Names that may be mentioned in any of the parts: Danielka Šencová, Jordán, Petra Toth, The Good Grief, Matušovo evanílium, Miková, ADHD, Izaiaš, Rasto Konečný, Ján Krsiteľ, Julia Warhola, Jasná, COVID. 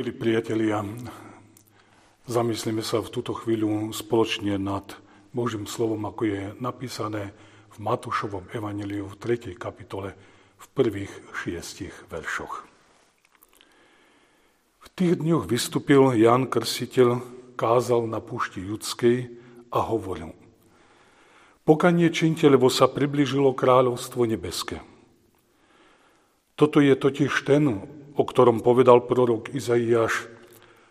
Milí priatelia, zamyslíme sa v túto chvíľu spoločne nad Božím slovom, ako je napísané v Matušovom evaníliu v 3. kapitole v prvých 6 veršoch. V tých dňoch vystúpil Ján Krsiteľ, kázal na púšti Judskej a hovoril: Pokanie čiňte, lebo sa priblížilo kráľovstvo nebeské. Toto je totiž ten, o ktorom povedal prorok Izaiaš: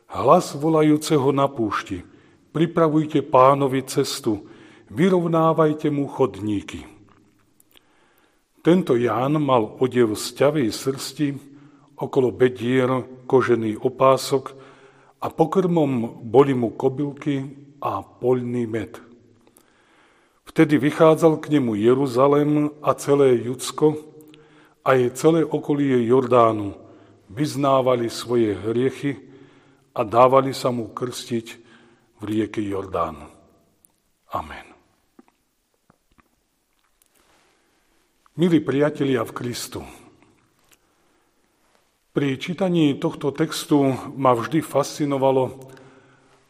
Hlas volajúceho na púšti, pripravujte Pánovi cestu, vyrovnávajte mu chodníky. Tento Ján mal odev z ťavej srsti, okolo bedier kožený opások a pokrmom boli mu kobylky a poľný med. Vtedy vychádzal k nemu Jeruzalém a celé Judsko a je celé okolie Jordánu, vyznávali svoje hriechy a dávali sa mu krstiť v rieke Jordán. Amen. Milí priatelia v Kristu, pri čítaní tohto textu ma vždy fascinovalo,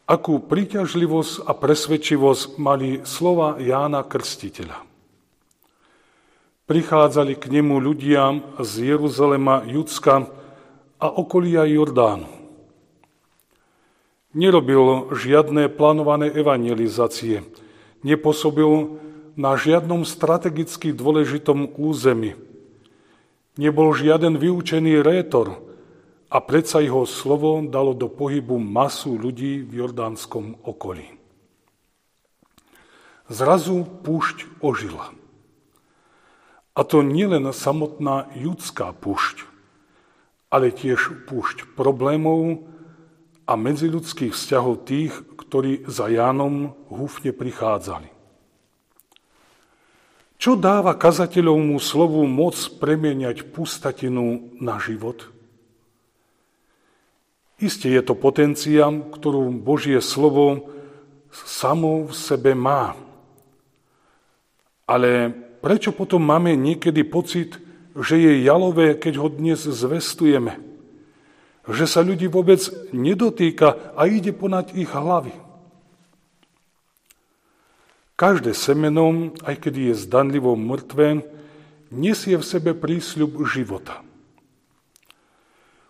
akú príťažlivosť a presvedčivosť mali slova Jána Krstiteľa. Prichádzali k nemu ľudia z Jeruzalema, Judska a okolia Jordánu. Nerobil žiadne plánované evangelizácie, nepôsobil na žiadnom strategicky dôležitom území, nebol žiaden vyučený rétor a predsa jeho slovo dalo do pohybu masu ľudí v jordánskom okolí. Zrazu púšť ožila. A to nielen samotná judská púšť, ale tiež púšť problémov a medziľudských vzťahov tých, ktorí za Jánom húfne prichádzali. Čo dáva kazateľovmu slovu moc premieňať pustatinu na život? Isté je to potencia, ktorú Božie slovo samo v sebe má. Ale prečo potom máme niekedy pocit, že je jalové, keď ho dnes zvestujeme? Že sa ľudí vôbec nedotýka a ide ponad ich hlavy? Každé semeno, aj keď je zdanlivo mŕtve, nesie v sebe prísľub života.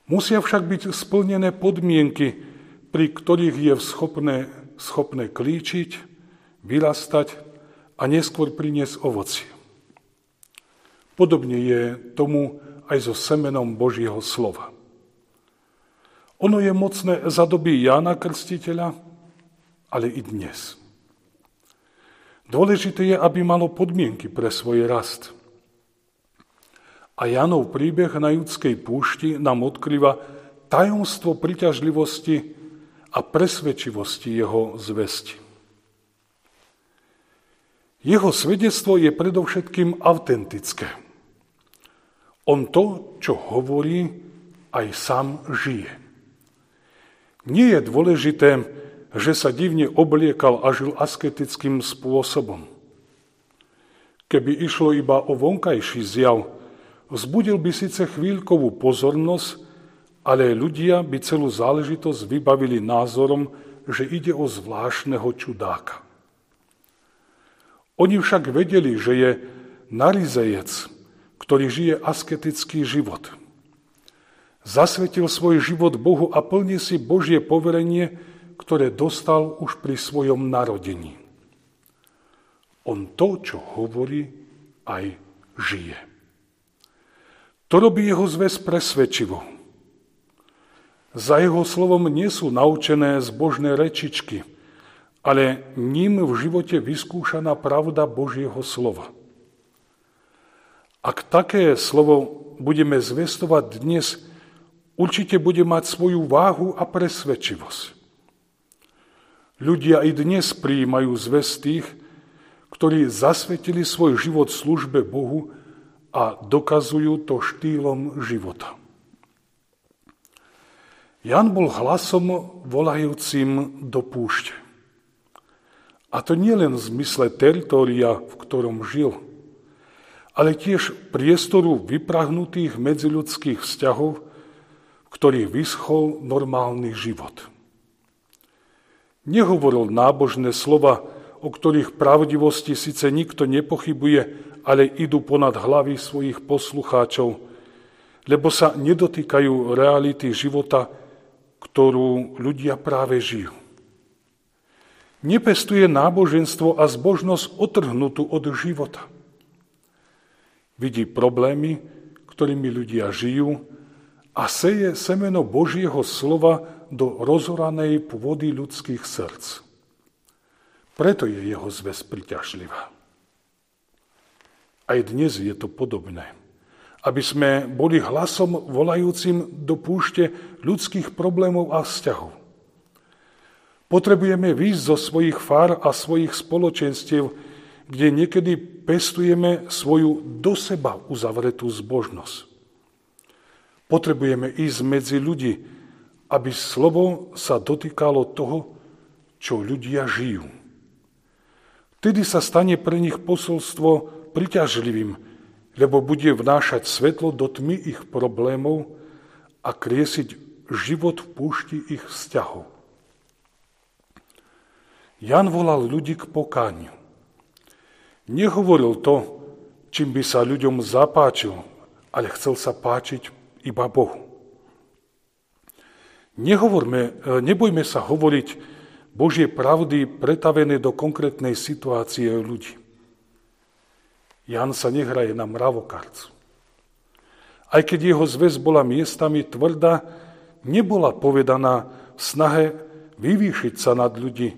Musia však byť splnené podmienky, pri ktorých je schopné klíčiť, vyrastať a neskôr priniesť ovocie. Podobne je tomu aj so semenom Božieho slova. Ono je mocné za doby Jána Krstiteľa, ale i dnes. Dôležité je, aby malo podmienky pre svoj rast. A Jánov príbeh na judskej púšti nám odkrýva tajomstvo priťažlivosti a presvedčivosti jeho zvesti. Jeho svedectvo je predovšetkým autentické. On to, čo hovorí, aj sám žije. Nie je dôležité, že sa divne obliekal a žil asketickým spôsobom. Keby išlo iba o vonkajší zjav, vzbudil by síce chvíľkovú pozornosť, ale ľudia by celú záležitosť vybavili názorom, že ide o zvláštneho čudáka. Oni však vedeli, že je narizejec, ktorý žije asketický život. Zasvetil svoj život Bohu a plní si Božie poverenie, ktoré dostal už pri svojom narodení. On to, čo hovorí, aj žije. To robí jeho zväz presvedčivo. Za jeho slovom nie sú naučené zbožné rečičky, ale ním v živote vyskúšaná pravda Božieho slova. Ak také slovo budeme zvestovať dnes, určite bude mať svoju váhu a presvedčivosť. Ľudia i dnes prijímajú zvest tých, ktorí zasvetili svoj život službe Bohu a dokazujú to štýlom života. Ján bol hlasom volajúcim do púšte. A to nie len v zmysle teritória, v ktorom žil, ale tiež priestoru vyprahnutých medziľudských vzťahov, v ktorý vyschol normálny život. Nehovoril nábožné slova, o ktorých pravdivosti síce nikto nepochybuje, ale idú ponad hlavy svojich poslucháčov, lebo sa nedotýkajú reality života, ktorú ľudia práve žijú. Nepestuje náboženstvo a zbožnosť otrhnutú od života. Vidí problémy, ktorými ľudia žijú, a seje semeno Božieho slova do rozoranej pôdy ľudských srdc. Preto je jeho zvesť priťažlivá. Aj dnes je to podobné. Aby sme boli hlasom volajúcim do púšte ľudských problémov a vzťahov. Potrebujeme výjsť zo svojich fár a svojich spoločenstiev, kde niekedy pestujeme svoju do seba uzavretú zbožnosť. Potrebujeme ísť medzi ľudí, aby slovo sa dotýkalo toho, čo ľudia žijú. Vtedy sa stane pre nich posolstvo priťažlivým, lebo bude vnášať svetlo do tmy ich problémov a kriesiť život v púšti ich vzťahov. Ján volal ľudí k pokániu. Nehovoril to, čím by sa ľuďom zapáčil, ale chcel sa páčiť iba Bohu. Nebojme sa hovoriť Božie pravdy pretavené do konkrétnej situácie ľudí. Ján sa nehraje na mravokarcu. Aj keď jeho zvesť bola miestami tvrdá, nebola povedaná v snahe vyvýšiť sa nad ľudí,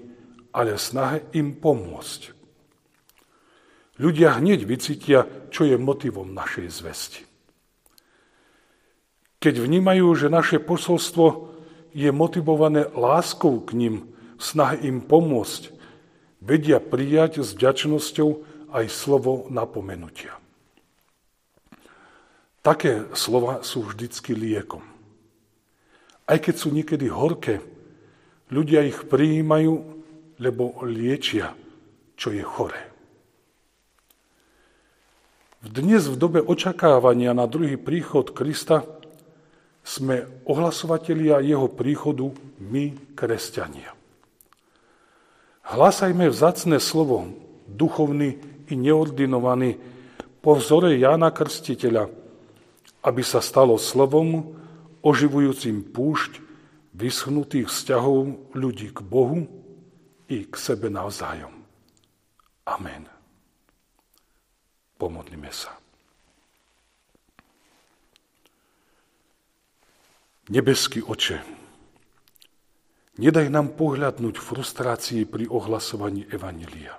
ale snahe im pomôcť. Ľudia hneď vycítia, čo je motivom našej zvesti. Keď vnímajú, že naše posolstvo je motivované láskou k nim, snahe im pomôcť, vedia prijať s vďačnosťou aj slovo napomenutia. Také slova sú vždycky liekom. Aj keď sú niekedy horké, ľudia ich prijímajú, lebo liečia, čo je chore. Dnes v dobe očakávania na druhý príchod Krista sme ohlasovatelia jeho príchodu my, kresťania. Hlasajme vzácne slovo, duchovný i neordinovaný, po vzore Jána Krstiteľa, aby sa stalo slovom oživujúcim púšť vyschnutých vzťahov ľudí k Bohu i k sebe navzájom. Amen. Pomodlíme sa. Nebeský Oče, nedaj nám pohľadnúť frustrácii pri ohlasovaní evanília.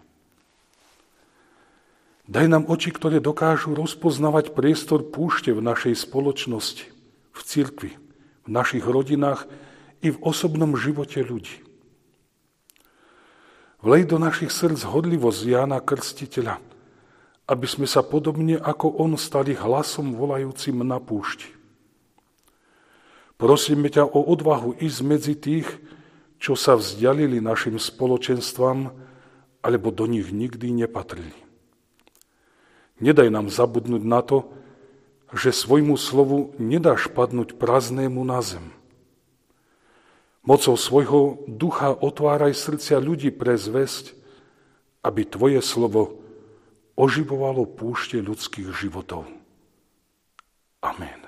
Daj nám oči, ktoré dokážu rozpoznavať priestor púšte v našej spoločnosti, v cirkvi, v našich rodinách i v osobnom živote ľudí. Vlej do našich srdc horlivosť Jána Krstiteľa, aby sme sa podobne ako on stali hlasom volajúcim na púšti. Prosíme ťa o odvahu ísť medzi tých, čo sa vzdialili našim spoločenstvám, alebo do nich nikdy nepatrili. Nedaj nám zabudnúť na to, že svojmu slovu nedáš padnúť prázdnému na zem. Mocou svojho ducha otváraj srdcia ľudí pre zvesť, aby tvoje slovo oživovalo púšte ľudských životov. Amen.